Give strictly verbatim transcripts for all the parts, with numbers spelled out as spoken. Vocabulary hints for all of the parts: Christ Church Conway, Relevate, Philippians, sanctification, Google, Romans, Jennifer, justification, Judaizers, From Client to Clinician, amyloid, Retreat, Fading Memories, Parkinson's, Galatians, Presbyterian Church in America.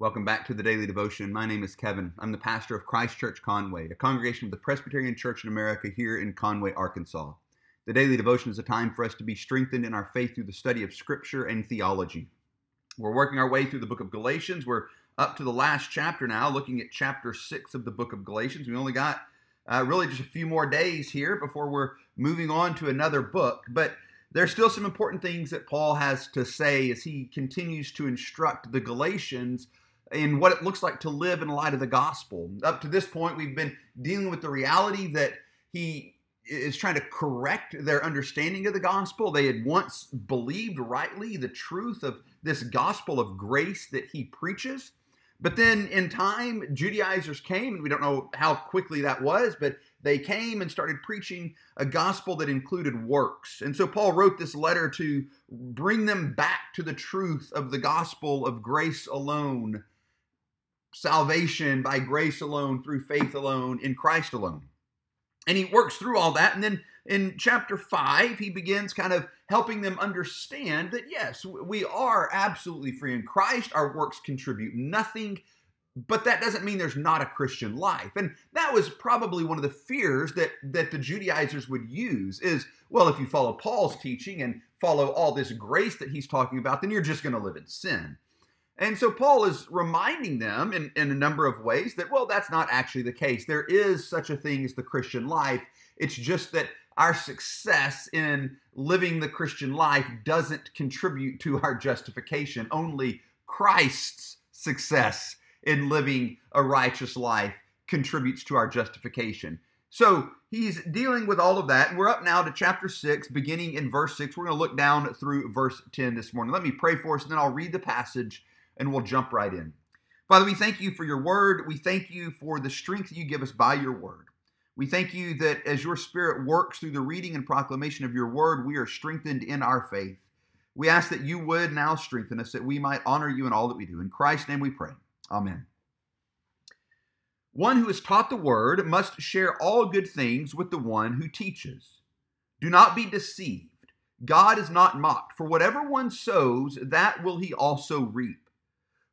Welcome back to the Daily Devotion. My name is Kevin. I'm the pastor of Christ Church Conway, a congregation of the Presbyterian Church in America here in Conway, Arkansas. The Daily Devotion is a time for us to be strengthened in our faith through the study of Scripture and theology. We're working our way through the book of Galatians. We're up to the last chapter now, looking at chapter six of the book of Galatians. We only got uh, really just a few more days here before we're moving on to another book, but there's still some important things that Paul has to say as he continues to instruct the Galatians in what it looks like to live in light of the gospel. Up to this point, we've been dealing with the reality that he is trying to correct their understanding of the gospel. They had once believed rightly the truth of this gospel of grace that he preaches. But then in time, Judaizers came, and we don't know how quickly that was, but they came and started preaching a gospel that included works. And so Paul wrote this letter to bring them back to the truth of the gospel of grace alone, salvation by grace alone, through faith alone, in Christ alone. And he works through all that, and then in chapter five, he begins kind of helping them understand that, yes, we are absolutely free in Christ. Our works contribute nothing, but that doesn't mean there's not a Christian life. And that was probably one of the fears that, that the Judaizers would use is, well, if you follow Paul's teaching and follow all this grace that he's talking about, then you're just going to live in sin. And so Paul is reminding them in, in a number of ways that, well, that's not actually the case. There is such a thing as the Christian life. It's just that our success in living the Christian life doesn't contribute to our justification. Only Christ's success in living a righteous life contributes to our justification. So he's dealing with all of that. And we're up now to chapter six, beginning in verse six. We're going to look down through verse ten this morning. Let me pray for us, and then I'll read the passage, and we'll jump right in. Father, we thank you for your word. We thank you for the strength you give us by your word. We thank you that as your Spirit works through the reading and proclamation of your word, we are strengthened in our faith. We ask that you would now strengthen us, that we might honor you in all that we do. In Christ's name we pray. Amen. One who is taught the word must share all good things with the one who teaches. Do not be deceived. God is not mocked, for whatever one sows, that will he also reap.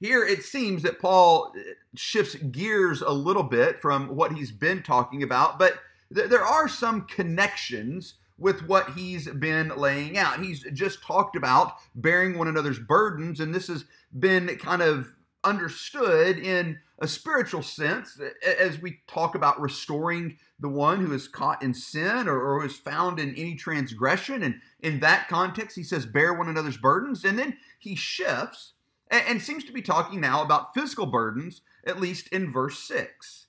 here it seems that Paul shifts gears a little bit from what he's been talking about, but th- there are some connections with what he's been laying out. He's just talked about bearing one another's burdens, and this has been kind of understood in a spiritual sense as we talk about restoring the one who is caught in sin or, or is found in any transgression. And in that context, he says, bear one another's burdens, and then he shifts and seems to be talking now about physical burdens, at least in verse six.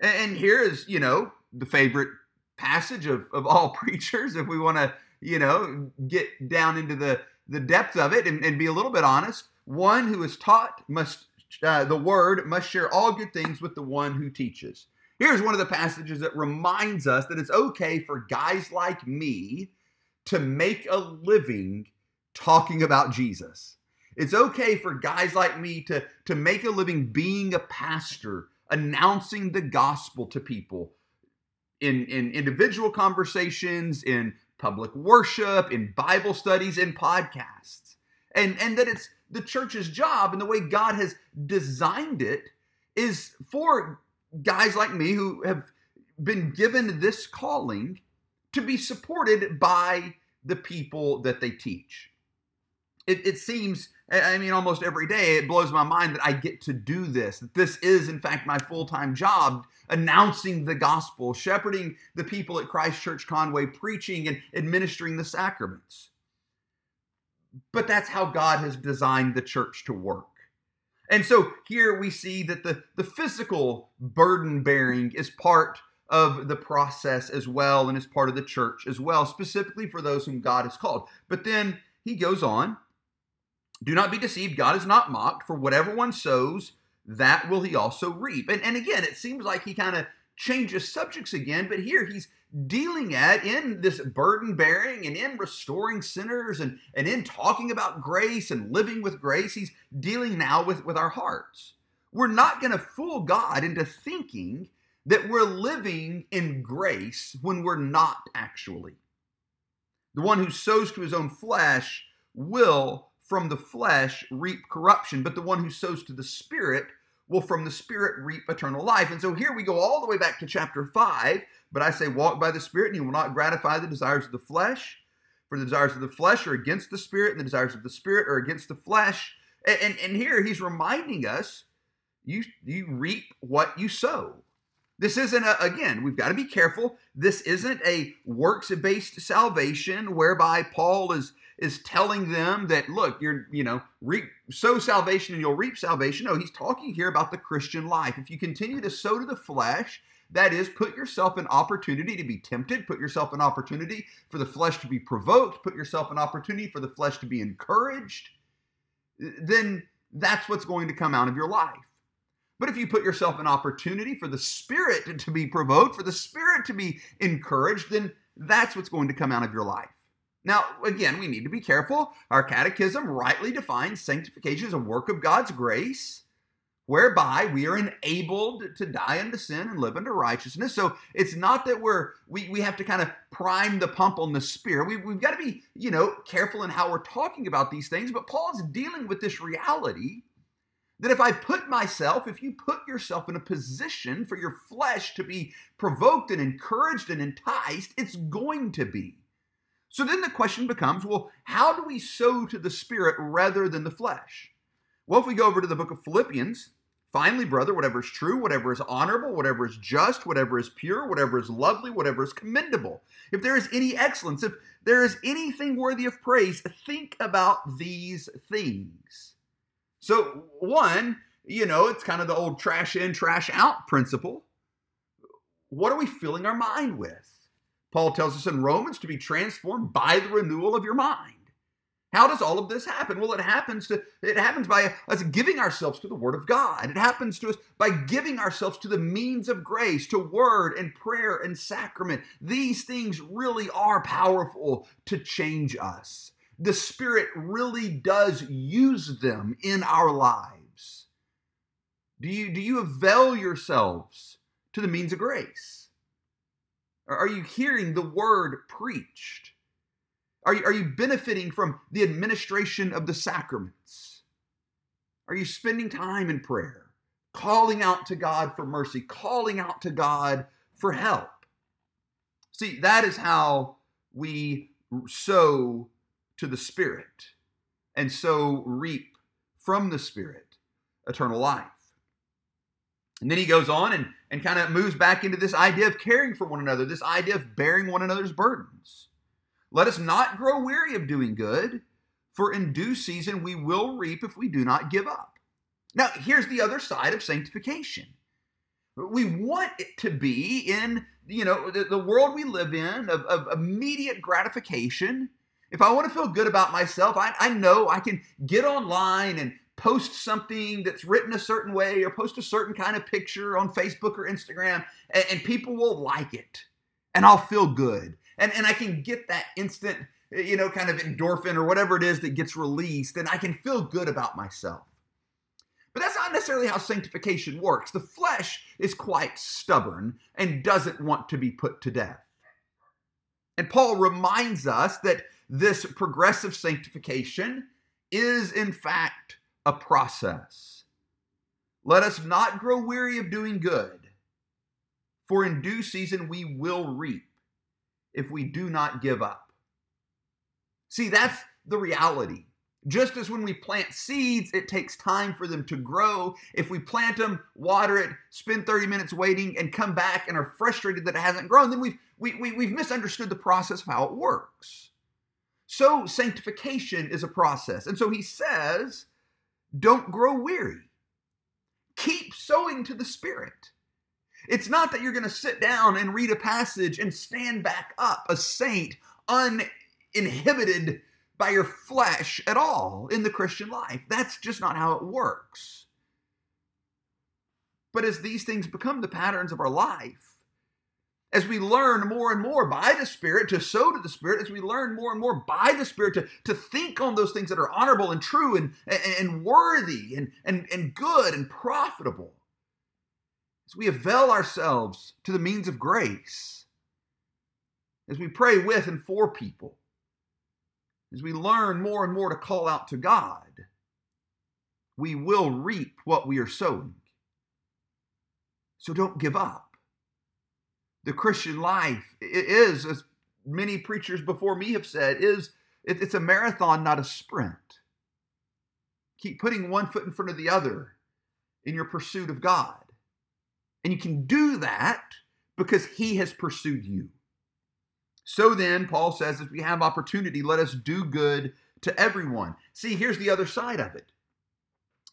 And here is, you know, the favorite passage of, of all preachers, if we want to, you know, get down into the, the depth of it and, and be a little bit honest. One who is taught must, uh, the word must share all good things with the one who teaches. Here's one of the passages that reminds us that it's okay for guys like me to make a living talking about Jesus. It's okay for guys like me to, to make a living being a pastor, announcing the gospel to people in, in individual conversations, in public worship, in Bible studies, in podcasts. And, and that it's the church's job, and the way God has designed it is for guys like me who have been given this calling to be supported by the people that they teach. It, it seems, I mean, almost every day it blows my mind that I get to do this, that this is, in fact, my full-time job, announcing the gospel, shepherding the people at Christ Church Conway, preaching and administering the sacraments. But that's how God has designed the church to work. And so here we see that the, the physical burden-bearing is part of the process as well, and is part of the church as well, specifically for those whom God has called. But then he goes on, do not be deceived, God is not mocked, for whatever one sows, that will he also reap. And, and again, it seems like he kind of changes subjects again, but here he's dealing at in this burden bearing and in restoring sinners and, and in talking about grace and living with grace, he's dealing now with, with our hearts. We're not going to fool God into thinking that we're living in grace when we're not actually. The one who sows to his own flesh will from the flesh reap corruption, but the one who sows to the Spirit will from the Spirit reap eternal life. And so here we go all the way back to chapter five, but I say walk by the Spirit and you will not gratify the desires of the flesh, for the desires of the flesh are against the Spirit and the desires of the Spirit are against the flesh. And, and, and here he's reminding us, you, you reap what you sow. This isn't, a, again, we've got to be careful. This isn't a works-based salvation whereby Paul is, is telling them that, look, you're, you know, reap, sow salvation and you'll reap salvation. No, he's talking here about the Christian life. If you continue to sow to the flesh, that is, put yourself an opportunity to be tempted, put yourself an opportunity for the flesh to be provoked, put yourself an opportunity for the flesh to be encouraged, then that's what's going to come out of your life. But if you put yourself an opportunity for the Spirit to be provoked, for the Spirit to be encouraged, then that's what's going to come out of your life. Now, again, we need to be careful. Our catechism rightly defines sanctification as a work of God's grace, whereby we are enabled to die unto sin and live unto righteousness. So it's not that we're, we, we have to kind of prime the pump on the Spirit. We, we've got to be, you know, careful in how we're talking about these things, but Paul's dealing with this reality that if I put myself, if you put yourself in a position for your flesh to be provoked and encouraged and enticed, it's going to be. So then the question becomes, well, how do we sow to the Spirit rather than the flesh? Well, if we go over to the book of Philippians, finally, brother, whatever is true, whatever is honorable, whatever is just, whatever is pure, whatever is lovely, whatever is commendable, if there is any excellence, if there is anything worthy of praise, think about these things. So one, you know, it's kind of the old trash in, trash out principle. What are we filling our mind with? Paul tells us in Romans to be transformed by the renewal of your mind. How does all of this happen? Well, it happens to it happens by us giving ourselves to the Word of God. It happens to us by giving ourselves to the means of grace, to word and prayer and sacrament. These things really are powerful to change us. The Spirit really does use them in our lives. Do you, do you avail yourselves to the means of grace? Are you hearing the Word preached? Are you, are you benefiting from the administration of the sacraments? Are you spending time in prayer, calling out to God for mercy, calling out to God for help? See, that is how we sow to the Spirit, and so reap from the Spirit eternal life. And then he goes on and, and kind of moves back into this idea of caring for one another, this idea of bearing one another's burdens. Let us not grow weary of doing good, for in due season we will reap if we do not give up. Now, here's the other side of sanctification. We want it to be in, you know, the, the world we live in of, of immediate gratification. If I want to feel good about myself, I, I know I can get online and post something that's written a certain way or post a certain kind of picture on Facebook or Instagram, and, and people will like it, and I'll feel good. And, and I can get that instant, you know, kind of endorphin or whatever it is that gets released, and I can feel good about myself. But that's not necessarily how sanctification works. The flesh is quite stubborn and doesn't want to be put to death. And Paul reminds us that this progressive sanctification is, in fact, a process. Let us not grow weary of doing good, for in due season we will reap if we do not give up. See, that's the reality. Just as when we plant seeds, it takes time for them to grow. If we plant them, water it, spend thirty minutes waiting, and come back and are frustrated that it hasn't grown, then we've, we, we, we've misunderstood the process of how it works. So sanctification is a process. And so he says, don't grow weary. Keep sowing to the Spirit. It's not that you're going to sit down and read a passage and stand back up, a saint, uninhibited by your flesh at all in the Christian life. That's just not how it works. But as these things become the patterns of our life, as we learn more and more by the Spirit to sow to the Spirit, as we learn more and more by the Spirit to, to think on those things that are honorable and true and, and, and worthy and, and, and good and profitable, as we avail ourselves to the means of grace, as we pray with and for people, as we learn more and more to call out to God, we will reap what we are sowing. So don't give up. The Christian life is, as many preachers before me have said, is it's a marathon, not a sprint. Keep putting one foot in front of the other in your pursuit of God. And you can do that because He has pursued you. So then, Paul says, as we have opportunity, let us do good to everyone. See, here's the other side of it.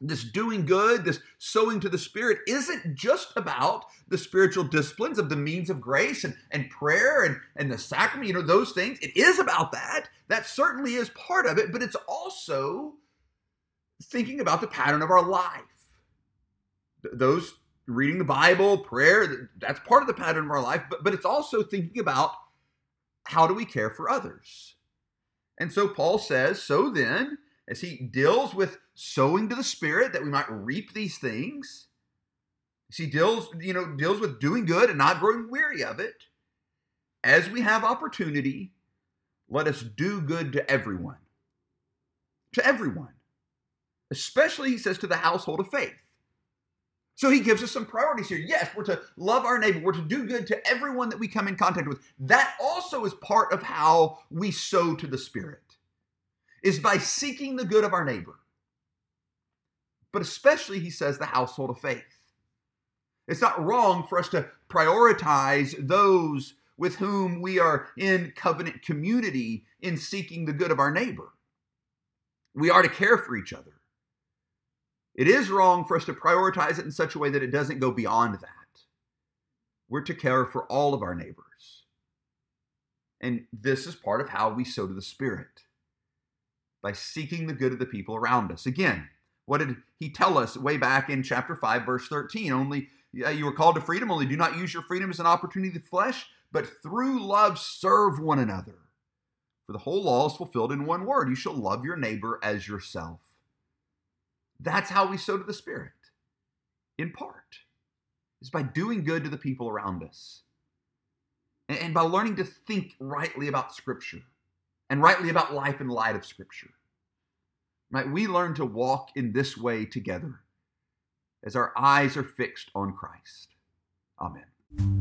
This doing good, this sowing to the Spirit, isn't just about the spiritual disciplines of the means of grace and, and prayer and, and the sacrament, you know, those things. It is about that. That certainly is part of it, but it's also thinking about the pattern of our life. Th- those reading the Bible, prayer, that's part of the pattern of our life, but, but it's also thinking about how do we care for others? And so Paul says, so then, as he deals with sowing to the Spirit that we might reap these things, as he deals, you know, deals with doing good and not growing weary of it, as we have opportunity, let us do good to everyone. To everyone. Especially, he says, to the household of faith. So he gives us some priorities here. Yes, we're to love our neighbor. We're to do good to everyone that we come in contact with. That also is part of how we sow to the Spirit, is by seeking the good of our neighbor. But especially, he says, the household of faith. It's not wrong for us to prioritize those with whom we are in covenant community in seeking the good of our neighbor. We are to care for each other. It is wrong for us to prioritize it in such a way that it doesn't go beyond that. We're to care for all of our neighbors. And this is part of how we sow to the Spirit, by seeking the good of the people around us. Again, what did he tell us way back in chapter five, verse thirteen? Only you were called to freedom, only do not use your freedom as an opportunity to the flesh, but through love serve one another. For the whole law is fulfilled in one word: you shall love your neighbor as yourself. That's how we sow to the Spirit, in part, is by doing good to the people around us and by learning to think rightly about Scripture and rightly about life in light of Scripture. Might we learn to walk in this way together as our eyes are fixed on Christ. Amen.